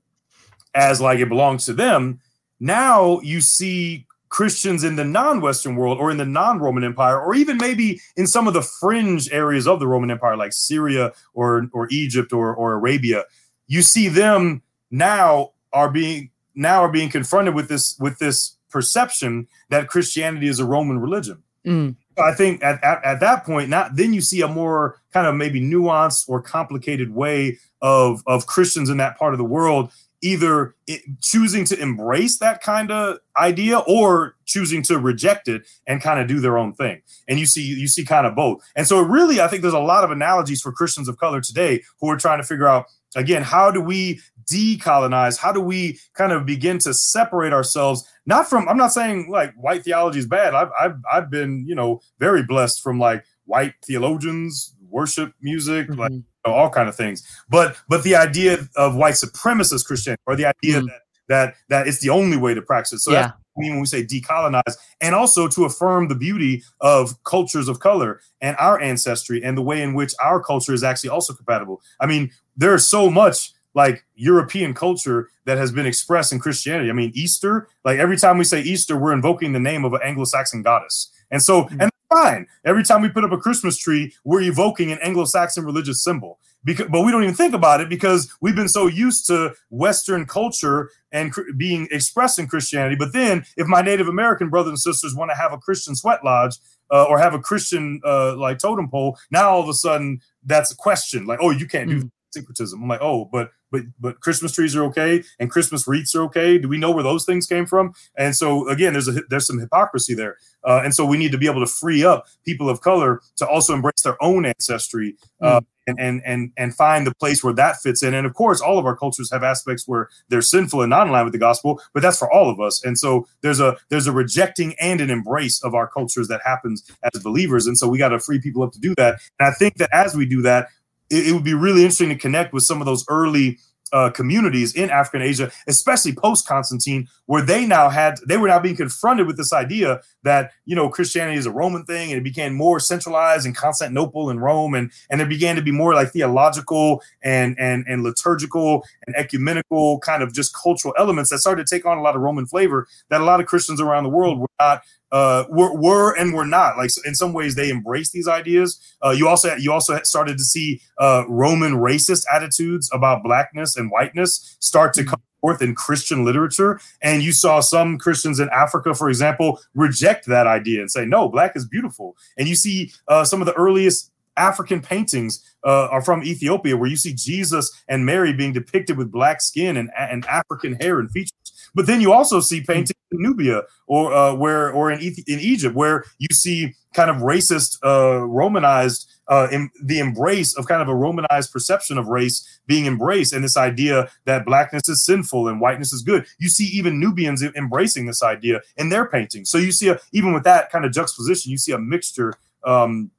as like it belongs to them. Now you see Christians in the non-Western world or in the non-Roman empire, or even maybe in some of the fringe areas of the Roman empire, like Syria or, or Egypt or, or Arabia, you see them now are being now are being confronted with this with this perception that Christianity is a Roman religion. Mm. I think at, at, at that point, not then you see a more kind of maybe nuanced or complicated way of, of Christians in that part of the world either choosing to embrace that kind of idea or choosing to reject it and kind of do their own thing. And you see, you see kind of both. And so really, I think there's a lot of analogies for Christians of color today who are trying to figure out, again, how do we decolonize? How do we kind of begin to separate ourselves? Not from, I'm not saying like white theology is bad. I've, I've, I've been, you know, very blessed from like white theologians, worship music, mm-hmm. like, all kind of things. But but the idea of white supremacist Christianity, or the idea mm. that that that it's the only way to practice it. So yeah. that's what I mean when we say decolonize, and also to affirm the beauty of cultures of color and our ancestry and the way in which our culture is actually also compatible. I mean, there's so much like European culture that has been expressed in Christianity. I mean, Easter, like every time we say Easter, we're invoking the name of an Anglo-Saxon goddess. And so mm. and fine. Every time we put up a Christmas tree, we're evoking an Anglo-Saxon religious symbol. Because, but we don't even think about it because we've been so used to Western culture and cr- being expressed in Christianity. But then if my Native American brothers and sisters want to have a Christian sweat lodge uh, or have a Christian uh, like totem pole, now all of a sudden that's a question. Like, oh, you can't do mm. syncretism. I'm like, oh, but but but Christmas trees are okay and Christmas wreaths are okay. Do we know where those things came from? And so again, there's a there's some hypocrisy there, uh, and so we need to be able to free up people of color to also embrace their own ancestry uh, mm. and and and and find the place where that fits in. And of course, all of our cultures have aspects where they're sinful and not in line with the gospel, but that's for all of us. And so there's a there's a rejecting and an embrace of our cultures that happens as believers, and so we got to free people up to do that. And I think that as we do that, it would be really interesting to connect with some of those early uh, communities in Africa and Asia, especially post-Constantine, where they now had, they were now being confronted with this idea that, you know, Christianity is a Roman thing, and it became more centralized in Constantinople and Rome. And, and there began to be more like theological and, and, and liturgical and ecumenical kind of just cultural elements that started to take on a lot of Roman flavor that a lot of Christians around the world were not Uh, were, were and were not. Like, in some ways they embraced these ideas. Uh, you also you also started to see uh, Roman racist attitudes about blackness and whiteness start to come forth in Christian literature. And you saw some Christians in Africa, for example, reject that idea and say, no, black is beautiful. And you see uh, some of the earliest African paintings uh, are from Ethiopia, where you see Jesus and Mary being depicted with black skin and, and African hair and features. But then you also see paintings in Nubia or uh, where or in, Ethi- in Egypt, where you see kind of racist, uh, Romanized, uh, em- the embrace of kind of a Romanized perception of race being embraced, and this idea that blackness is sinful and whiteness is good. You see even Nubians embracing this idea in their paintings. So you see, a, even with that kind of juxtaposition, you see a mixture um,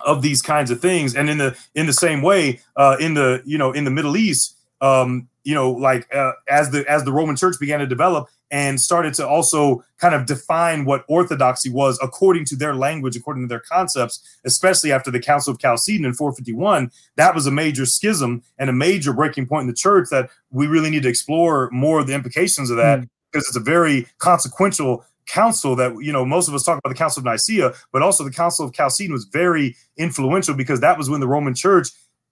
of these kinds of things. And in the in the same way, uh, in the you know in the Middle East. Um, you know, like uh, as the as the Roman Church began to develop and started to also kind of define what orthodoxy was according to their language, according to their concepts, especially after the Council of Chalcedon in four fifty-one, that was a major schism and a major breaking point in the church that we really need to explore more of the implications of that, mm. because it's a very consequential council that, you know, most of us talk about the Council of Nicaea, but also the Council of Chalcedon was very influential because that was when the Roman Church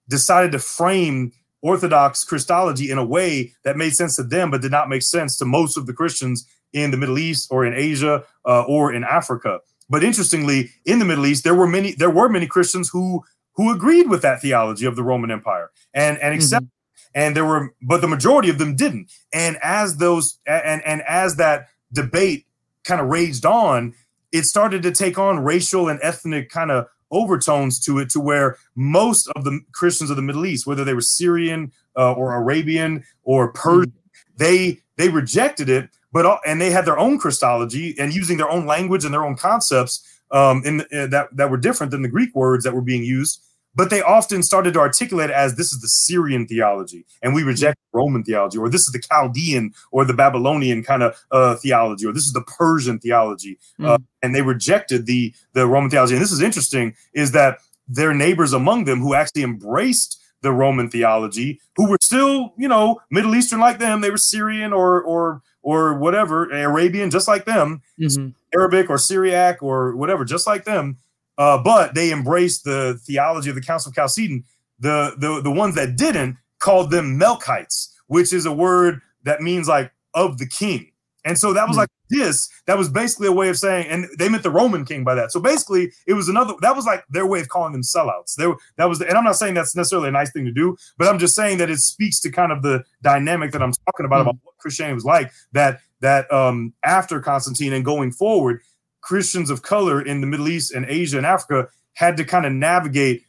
decided to frame Orthodox Christology in a way that made sense to them, but did not make sense to most of the Christians in the Middle East or in Asia uh, or in Africa. But interestingly, in the Middle East, there were many there were many Christians who who agreed with that theology of the Roman Empire and and accepted. Mm-hmm. And there were, but the majority of them didn't. And as those and and as that debate kind of raged on, it started to take on racial and ethnic kind of overtones to it, to where most of the Christians of the Middle East, whether they were Syrian uh, or Arabian or Persian, mm-hmm. they they rejected it, but all, and they had their own Christology and using their own language and their own concepts um, in, in that that were different than the Greek words that were being used. But they often started to articulate it as, this is the Syrian theology, and we reject Roman theology, or this is the Chaldean or the Babylonian kind of uh, theology, or this is the Persian theology. Mm. Uh, and they rejected the, the Roman theology. And this is interesting, is that their neighbors among them who actually embraced the Roman theology, who were still, you know, Middle Eastern like them, they were Syrian or or or whatever, Arabian, just like them, mm-hmm. Arabic or Syriac or whatever, just like them. Uh, but they embraced the theology of the Council of Chalcedon. The, the the ones that didn't called them Melkites, which is a word that means like of the king. And so that was mm-hmm. like this, that was basically a way of saying, and they meant the Roman king by that. So basically it was another, that was like their way of calling them sellouts. They were, that was, the, and I'm not saying that's necessarily a nice thing to do, but I'm just saying that it speaks to kind of the dynamic that I'm talking about, mm-hmm. about what Christianity was like, that, that um, after Constantine and going forward, Christians of color in the Middle East and Asia and Africa had to kind of navigate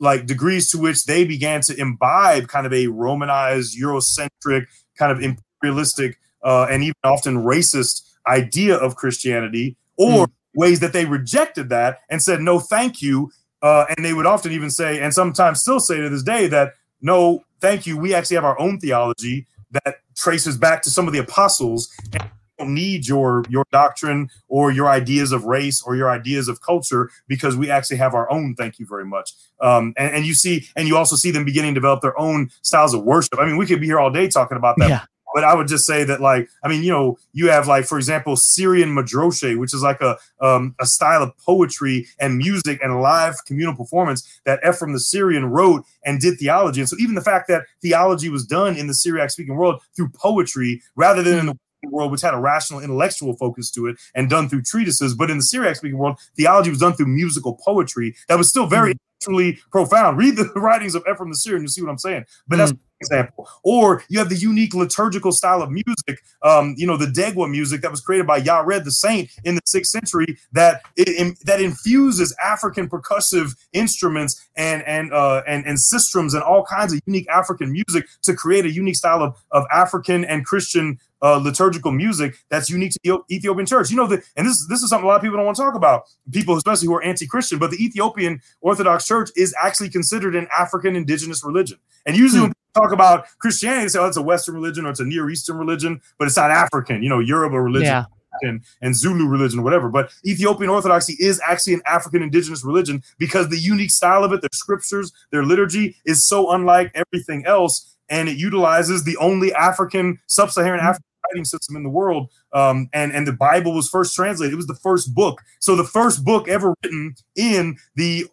like degrees to which they began to imbibe kind of a Romanized, Eurocentric, kind of imperialistic uh, and even often racist idea of Christianity, or mm. ways that they rejected that and said, no, thank you. Uh, and they would often even say, and sometimes still say to this day, that no, thank you. We actually have our own theology that traces back to some of the apostles. And don't need your your doctrine or your ideas of race or your ideas of culture, because we actually have our own. Thank you very much. Um, and, and you see, and you also see them beginning to develop their own styles of worship. I mean, we could be here all day talking about that. Yeah. But I would just say that, like, I mean, you know, you have, like, for example, Syrian Madroshe, which is like a um, a style of poetry and music and live communal performance that Ephraim the Syrian wrote and did theology. And so even the fact that theology was done in the Syriac speaking world through poetry rather than in the world, which had a rational intellectual focus to it and done through treatises. But in the Syriac speaking world, theology was done through musical poetry that was still very intellectually mm-hmm. profound. Read the writings of Ephraim the Syrian, you see what I'm saying. But mm-hmm. that's an example. Or you have the unique liturgical style of music, um, you know, the degwa music that was created by Yared the Saint in the sixth century that it, in, that infuses African percussive instruments and and uh and, and systems and all kinds of unique African music to create a unique style of, of African and Christian Uh, liturgical music that's unique to the Ethiopian church. You know, the, and this, this is something a lot of people don't want to talk about, people especially who are anti-Christian, but the Ethiopian Orthodox Church is actually considered an African indigenous religion. And usually hmm. when people talk about Christianity, they say, oh, it's a Western religion or it's a Near Eastern religion, but it's not African, you know, Yoruba religion. Yeah. And, and Zulu religion, whatever. But Ethiopian Orthodoxy is actually an African indigenous religion because the unique style of it, their scriptures, their liturgy is so unlike everything else. And it utilizes the only African, sub-Saharan African writing system in the world. Um, and, and the Bible was first translated. It was the first book. So the first book ever written in the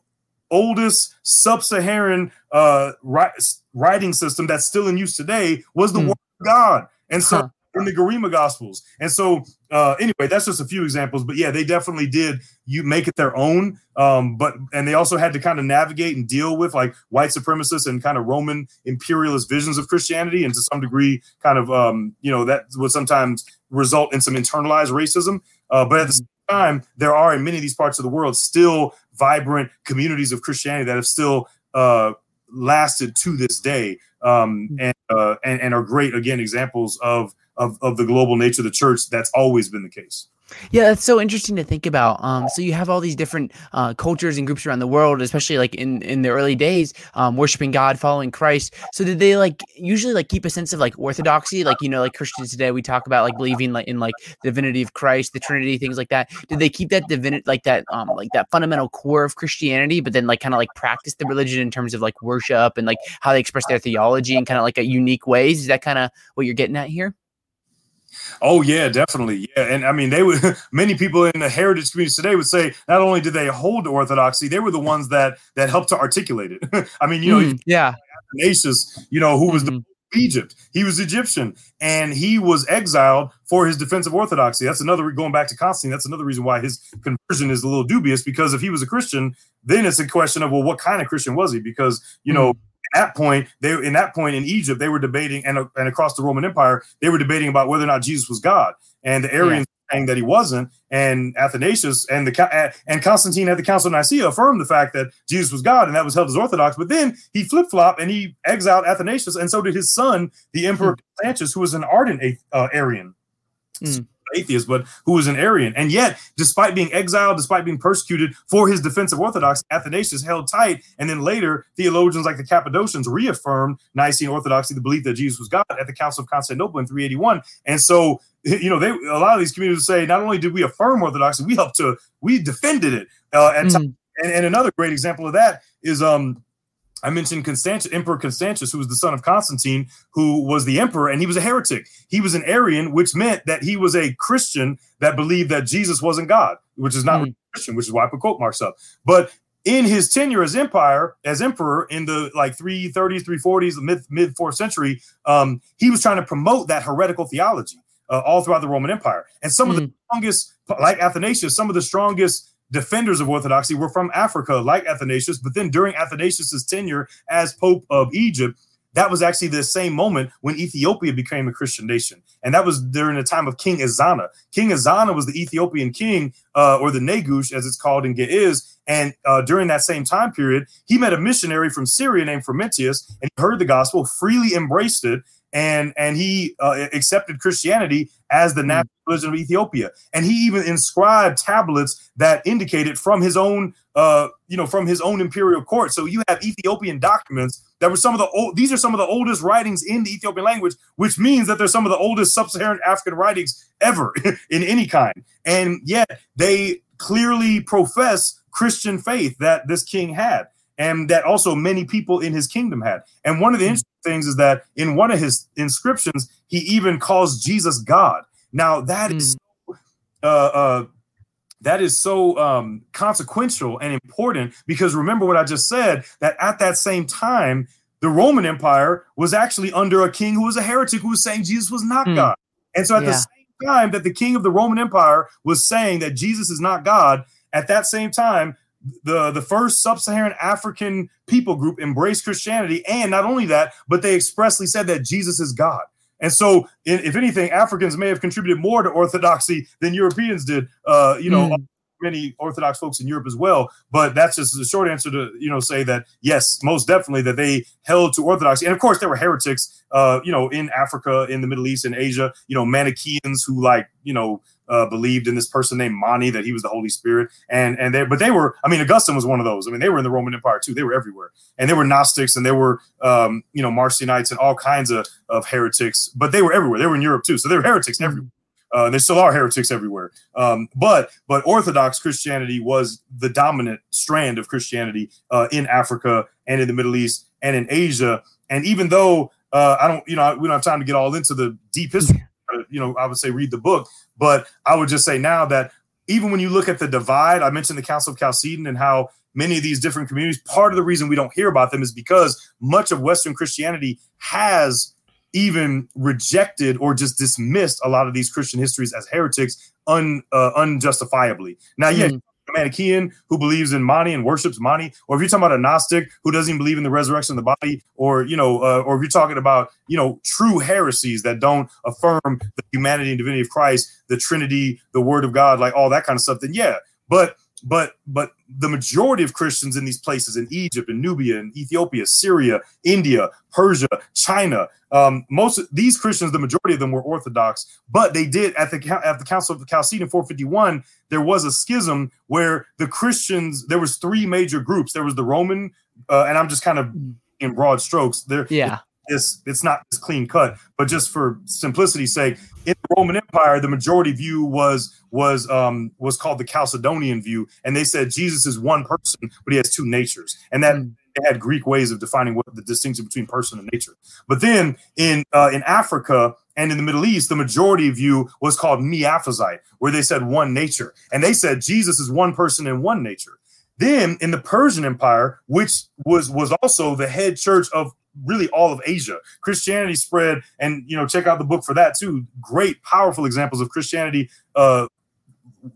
oldest sub-Saharan uh, ri- writing system that's still in use today was the mm. Word of God. And so huh. in the Garima Gospels. And so uh, anyway, that's just a few examples. But yeah, they definitely did you make it their own. Um, but and they also had to kind of navigate and deal with like white supremacists and kind of Roman imperialist visions of Christianity. And to some degree, kind of, um, you know, that would sometimes result in some internalized racism. Uh, but at the same time, there are in many of these parts of the world still vibrant communities of Christianity that have still uh, lasted to this day um, and, uh, and, and are great, again, examples of Of, of the global nature of the church. That's always been the case. Yeah, that's so interesting to think about. Um, so you have all these different uh, cultures and groups around the world, especially like in, in the early days, um, worshiping God, following Christ. So did they like usually like keep a sense of like orthodoxy? Like, you know, like Christians today, we talk about like believing like in like the divinity of Christ, the Trinity, things like that. Did they keep that divinity, like that, um, like that fundamental core of Christianity, but then like kind of like practice the religion in terms of like worship and like how they express their theology in kind of like a unique ways? Is that kind of what you're getting at here? Oh, yeah, definitely. Yeah. And I mean, they would many people in the heritage community today would say not only did they hold orthodoxy, they were the ones that that helped to articulate it. I mean, you know, mm, yeah, Athanasius, you know, who was mm-hmm. the Egypt. He was Egyptian and he was exiled for his defense of orthodoxy. That's another, going back to Constantine, that's another reason why his conversion is a little dubious, because if he was a Christian, then it's a question of, well, what kind of Christian was he? Because, you mm-hmm. know, At point, they in that point in Egypt, they were debating, and, and across the Roman Empire, they were debating about whether or not Jesus was God. And the Arians yeah. were saying that he wasn't. And Athanasius and the and Constantine at the Council of Nicaea affirmed the fact that Jesus was God, and that was held as orthodox. But then he flip flopped and he exiled Athanasius, and so did his son, the Emperor Constantius, mm. who was an ardent uh, Arian. Mm. atheist, but who was an Arian. And yet, despite being exiled, despite being persecuted for his defense of orthodoxy, Athanasius held tight. And then later, theologians like the Cappadocians reaffirmed Nicene orthodoxy, the belief that Jesus was God, at the Council of Constantinople in three eighty-one. And so, you know, they a lot of these communities say, not only did we affirm orthodoxy, we helped to, we defended it. Uh, at mm. time. And, and another great example of that is, um, I mentioned Constantius, Emperor Constantius, who was the son of Constantine, who was the emperor, and he was a heretic. He was an Arian, which meant that he was a Christian that believed that Jesus wasn't God, which is not mm. Christian, which is why I put quote marks up. But in his tenure as empire, as emperor in the like three thirties, three forties, mid mid fourth century, um, he was trying to promote that heretical theology. uh, all throughout the Roman Empire. And some mm. of the strongest, like Athanasius, some of the strongest defenders of orthodoxy were from Africa, like Athanasius. But then during Athanasius's tenure as Pope of Egypt, that was actually the same moment when Ethiopia became a Christian nation. And that was during the time of King Ezana. King Ezana was the Ethiopian king, uh, or the Negush, as it's called in Ge'ez. And uh, during that same time period, he met a missionary from Syria named Frumentius, and he heard the gospel, freely embraced it, and, and he uh, accepted Christianity as the national religion of Ethiopia. And he even inscribed tablets that indicated from his own, uh, you know, from his own imperial court. So you have Ethiopian documents that were some of the old, these are some of the oldest writings in the Ethiopian language, which means that they're some of the oldest sub-Saharan African writings ever in any kind. And yet they clearly profess Christian faith that this king had, and that also many people in his kingdom had. And one of the interesting things is that in one of his inscriptions, he even calls Jesus God. Now that mm. is, uh, uh, that is so um, consequential and important, because remember what I just said, that at that same time, the Roman Empire was actually under a king who was a heretic, who was saying Jesus was not mm. God. And so at yeah. the same time that the king of the Roman Empire was saying that Jesus is not God, at that same time, The, the first sub-Saharan African people group embraced Christianity. And not only that, but they expressly said that Jesus is God. And so, in, if anything, Africans may have contributed more to Orthodoxy than Europeans did. Uh, you know, mm. many Orthodox folks in Europe as well. But that's just the short answer to, you know, say that, yes, most definitely that they held to Orthodoxy. And of course, there were heretics, uh, you know, in Africa, in the Middle East, in Asia, you know, Manichaeans who like, you know, Uh, believed in this person named Mani, that he was the Holy Spirit. And and they, but they were, I mean, Augustine was one of those. I mean, they were in the Roman Empire too. They were everywhere. And they were Gnostics, and they were, um, you know, Marcionites and all kinds of, of heretics, but they were everywhere. They were in Europe too. So they were heretics everywhere. Uh, there still are heretics everywhere. Um, but but Orthodox Christianity was the dominant strand of Christianity uh, in Africa and in the Middle East and in Asia. And even though uh, I don't, you know, we don't have time to get all into the deep history, you know, I would say read the book. But I would just say now that even when you look at the divide, I mentioned the Council of Chalcedon and how many of these different communities, part of the reason we don't hear about them is because much of Western Christianity has even rejected or just dismissed a lot of these Christian histories as heretics un, uh, unjustifiably. Now, yeah, mm. a Manichaean who believes in Mani and worships Mani, or if you're talking about a Gnostic who doesn't even believe in the resurrection of the body, or, you know, uh, or if you're talking about, you know, true heresies that don't affirm the humanity and divinity of Christ, the Trinity, the Word of God, like all that kind of stuff, then yeah. But, but, but the majority of Christians in these places, in Egypt, in Nubia, in Ethiopia, Syria, India, Persia, China, um, most of these Christians, the majority of them were Orthodox, but they did at the, at the Council of Chalcedon four fifty-one, there was a schism where the Christians, there was three major groups. There was the Roman, uh, and I'm just kind of in broad strokes there. Yeah. It's, it's not this clean cut, but just for simplicity's sake, in the Roman Empire, the majority view was was um, was called the Chalcedonian view, and they said Jesus is one person, but he has two natures, and that mm. they had Greek ways of defining what the distinction between person and nature. But then in uh, in Africa and in the Middle East, the majority view was called Miaphysite, where they said one nature, and they said Jesus is one person and one nature. Then in the Persian Empire, which was was also the head church of really all of Asia, Christianity spread, and, you know, check out the book for that too. Great, powerful examples of Christianity uh,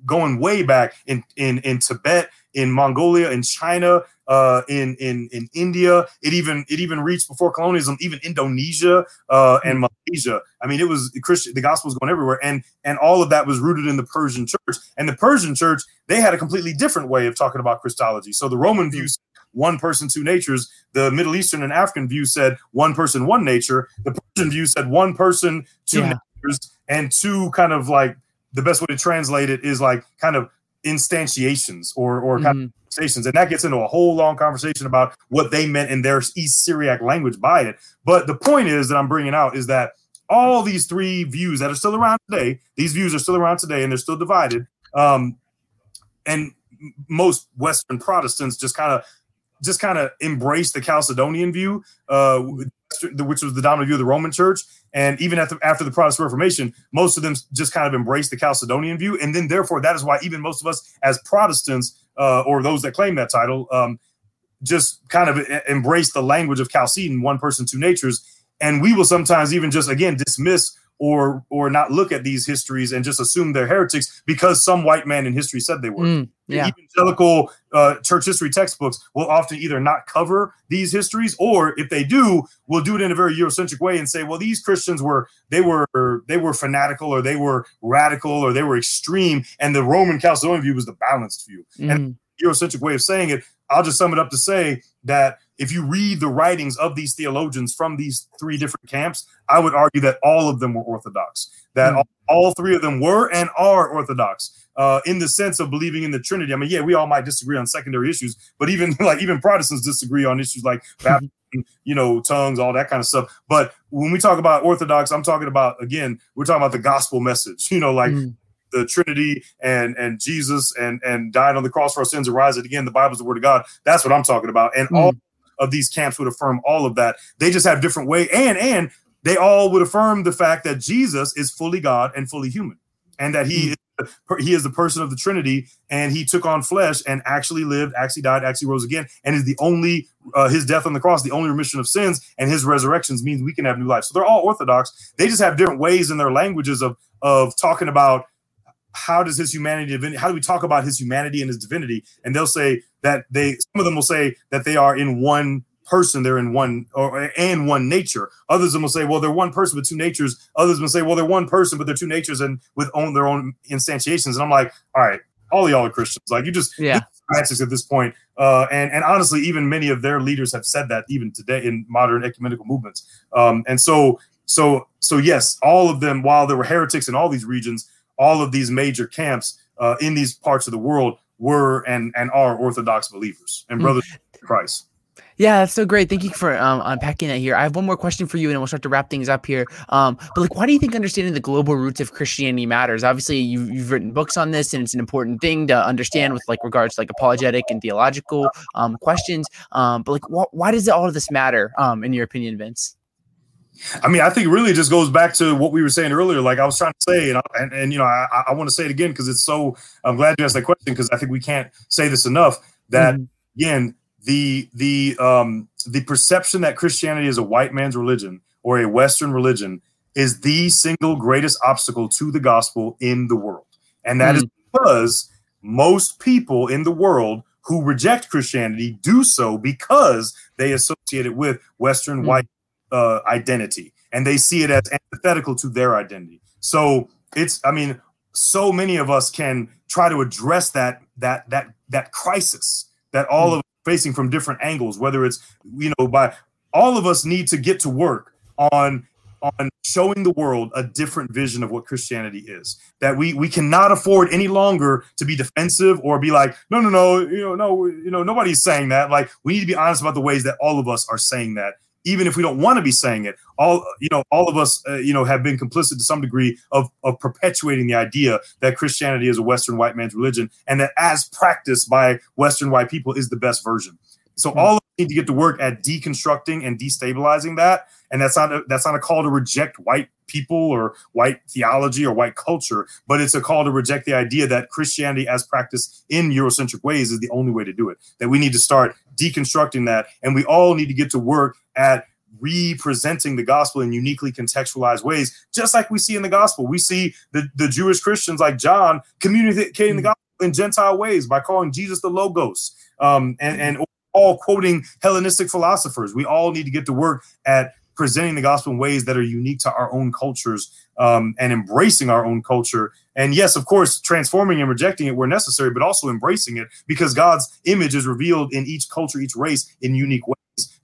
going way back in, in, in Tibet, in Mongolia, in China, uh, in, in, in India. It even, it even reached before colonialism, even Indonesia uh, and Malaysia. I mean, it was Christian, the gospel was going everywhere. And, and all of that was rooted in the Persian church, and the Persian church, they had a completely different way of talking about Christology. So the Roman views, one person, two natures. The Middle Eastern and African view said one person, one nature. The Persian view said one person, two yeah. natures, and two kind of like, the best way to translate it is like kind of instantiations or or mm-hmm. kind of stations. And that gets into a whole long conversation about what they meant in their East Syriac language by it. But the point is that I'm bringing out is that all these three views that are still around today, these views are still around today, and they're still divided. Um, and most Western Protestants just kind of just kind of embrace the Chalcedonian view, uh, which was the dominant view of the Roman church. And even after, after the Protestant Reformation, most of them just kind of embraced the Chalcedonian view. And then therefore, that is why even most of us as Protestants, uh, or those that claim that title, um, just kind of embrace the language of Chalcedon, one person, two natures. And we will sometimes even just, again, dismiss or or not look at these histories and just assume they're heretics because some white man in history said they were. Mm, yeah. The evangelical uh, church history textbooks will often either not cover these histories, or if they do, will do it in a very Eurocentric way and say, well, these Christians were they were they were fanatical, or they were radical, or they were extreme, and the Roman Chalcedonian view was the balanced view. Mm. And Eurocentric way of saying it, I'll just sum it up to say that if you read the writings of these theologians from these three different camps, I would argue that all of them were Orthodox, that mm. all three of them were and are Orthodox uh, in the sense of believing in the Trinity. I mean, yeah, we all might disagree on secondary issues, but even like even Protestants disagree on issues like baptism, you know, tongues, all that kind of stuff. But when we talk about Orthodox, I'm talking about, again, we're talking about the gospel message, you know, like mm. the Trinity and and Jesus and and died on the cross for our sins and rising again. The Bible is the word of God. That's what I'm talking about. And mm. all of these camps would affirm all of that. They just have different way. And, and they all would affirm the fact that Jesus is fully God and fully human, and that he, mm. is, the, he is the person of the Trinity, and he took on flesh and actually lived, actually died, actually rose again, and is the only, uh, his death on the cross, the only remission of sins, and his resurrections means we can have new life. So they're all Orthodox. They just have different ways in their languages of, of talking about how does his humanity, how do we talk about his humanity and his divinity? And they'll say that they, some of them will say that they are in one person, they're in one, or and one nature. Others of them will say, well, they're one person with two natures. Others will say, well, they're one person, but they're two natures and with own their own instantiations. And I'm like, all right, all of y'all are Christians. Like you just, yeah. This at this point. Uh, and, and honestly, even many of their leaders have said that even today in modern ecumenical movements. Um, and so, so, so yes, all of them, while there were heretics in all these regions, all of these major camps uh, in these parts of the world were and, and are Orthodox believers and brothers mm. in Christ. Yeah, that's so great. Thank you for um, unpacking that here. I have one more question for you, and we'll start to wrap things up here. Um, but like, why do you think understanding the global roots of Christianity matters? Obviously, you've, you've written books on this, and it's an important thing to understand with like regards to like apologetic and theological um, questions. Um, but like, wh- why does all of this matter um, in your opinion, Vince? I mean, I think it really just goes back to what we were saying earlier. Like I was trying to say, and, and, and you know, I, I want to say it again because it's so, I'm glad you asked that question because I think we can't say this enough that, mm-hmm. again, the the um, the perception that Christianity is a white man's religion or a Western religion is the single greatest obstacle to the gospel in the world. And that mm-hmm. is because most people in the world who reject Christianity do so because they associate it with Western mm-hmm. white Uh, identity, and they see it as antithetical to their identity. So it's, I mean, so many of us can try to address that that that that crisis that all mm. of us are facing from different angles. Whether it's you know, by all of us need to get to work on on showing the world a different vision of what Christianity is. That we we cannot afford any longer to be defensive or be like, no, no, no, you know, no, you know, nobody's saying that. Like we need to be honest about the ways that all of us are saying that. Even if we don't want to be saying it, all you know, all of us, uh, you know, have been complicit to some degree of, of perpetuating the idea that Christianity is a Western white man's religion, and that as practiced by Western white people is the best version. So all of us need to get to work at deconstructing and destabilizing that. And that's not a, that's not a call to reject white people or white theology or white culture, but it's a call to reject the idea that Christianity as practiced in Eurocentric ways is the only way to do it, that we need to start deconstructing that. And we all need to get to work at representing the gospel in uniquely contextualized ways, just like we see in the gospel. We see the, the Jewish Christians like John communicating mm. the gospel in Gentile ways by calling Jesus the Logos um, and, and all quoting Hellenistic philosophers. We all need to get to work at presenting the gospel in ways that are unique to our own cultures um, and embracing our own culture. And yes, of course, transforming and rejecting it where necessary, but also embracing it because God's image is revealed in each culture, each race in unique ways.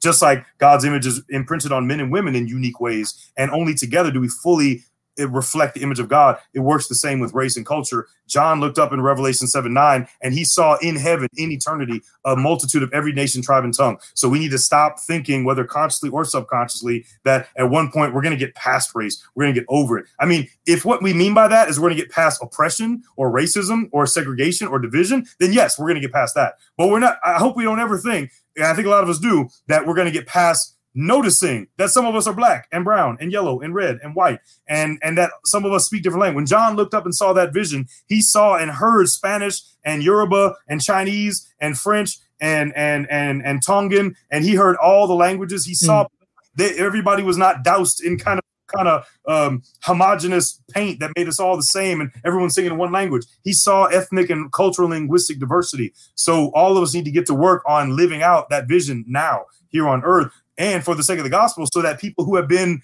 Just like God's image is imprinted on men and women in unique ways. And only together do we fully reflect the image of God. It works the same with race and culture. John looked up in Revelation seven nine, and he saw in heaven, in eternity, a multitude of every nation, tribe, and tongue. So we need to stop thinking, whether consciously or subconsciously, that at one point we're going to get past race. We're going to get over it. I mean, if what we mean by that is we're going to get past oppression or racism or segregation or division, then yes, we're going to get past that. But we're not, I hope we don't ever think, and I think a lot of us do, that we're going to get past noticing that some of us are black and brown and yellow and red and white, and, and that some of us speak different languages. When John looked up and saw that vision, he saw and heard Spanish and Yoruba and Chinese and French and and and and Tongan, and he heard all the languages. He saw mm. that everybody was not doused in kind of kind of um, homogenous paint that made us all the same and everyone singing in one language. He saw ethnic and cultural linguistic diversity. So all of us need to get to work on living out that vision now here on earth and for the sake of the gospel, so that people who have been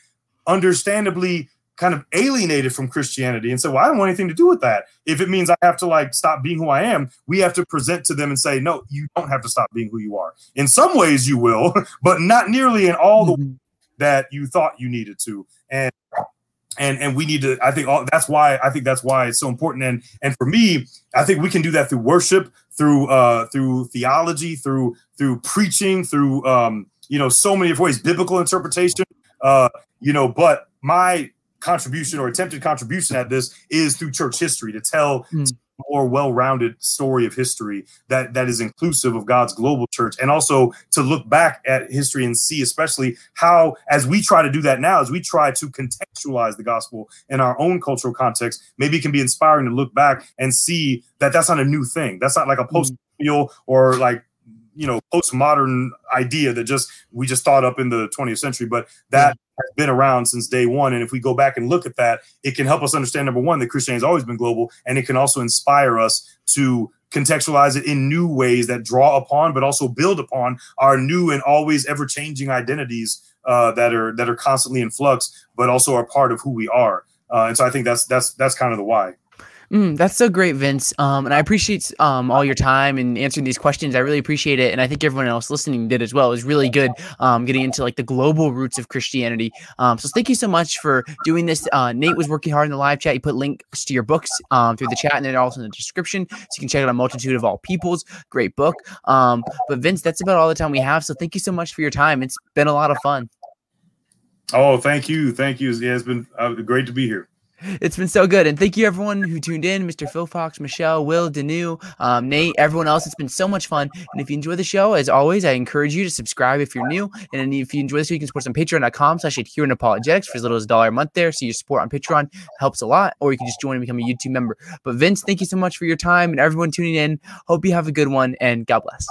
understandably kind of alienated from Christianity and say, well, I don't want anything to do with that. If it means I have to like stop being who I am, we have to present to them and say, no, you don't have to stop being who you are. In some ways you will, but not nearly in all the ways that you thought you needed to. And, and, and we need to, I think all, that's why, I think that's why it's so important. And, and for me, I think we can do that through worship, through, uh, through theology, through, through preaching, through, um, you know, so many different ways, biblical interpretation, uh, you know, but my contribution or attempted contribution at this is through church history, to tell mm. a more well-rounded story of history that that is inclusive of God's global church, and also to look back at history and see, especially how, as we try to do that now, as we try to contextualize the gospel in our own cultural context, maybe it can be inspiring to look back and see that that's not a new thing. That's not like a post-colonial mm. or like, you know, postmodern idea that just we just thought up in the twentieth century, but that has been around since day one. And if we go back and look at that, it can help us understand, number one, that Christianity has always been global, and it can also inspire us to contextualize it in new ways that draw upon, but also build upon our new and always ever-changing identities uh, that are that are constantly in flux, but also are part of who we are. Uh, and so I think that's that's that's kind of the why. Mm, that's so great, Vince. Um, and I appreciate um, all your time and answering these questions. I really appreciate it. And I think everyone else listening did as well. It was really good um, getting into like the global roots of Christianity. Um, so thank you so much for doing this. Uh, Nate was working hard in the live chat. You put links to your books um, through the chat and then also in the description. So you can check out A Multitude of All Peoples. Great book. Um, but Vince, that's about all the time we have. So thank you so much for your time. It's been a lot of fun. Oh, thank you. Thank you. Yeah, it's been uh, great to be here. It's been so good. And thank you, everyone who tuned in, Mister Phil Fox, Michelle, Will, Danu, um, Nate, everyone else. It's been so much fun. And if you enjoy the show, as always, I encourage you to subscribe if you're new. And if you enjoy this show, you can support us on patreon dot com slash adhere and apologetics for as little as a dollar a month there. So your support on Patreon helps a lot. Or you can just join and become a YouTube member. But Vince, thank you so much for your time. And everyone tuning in, hope you have a good one. And God bless.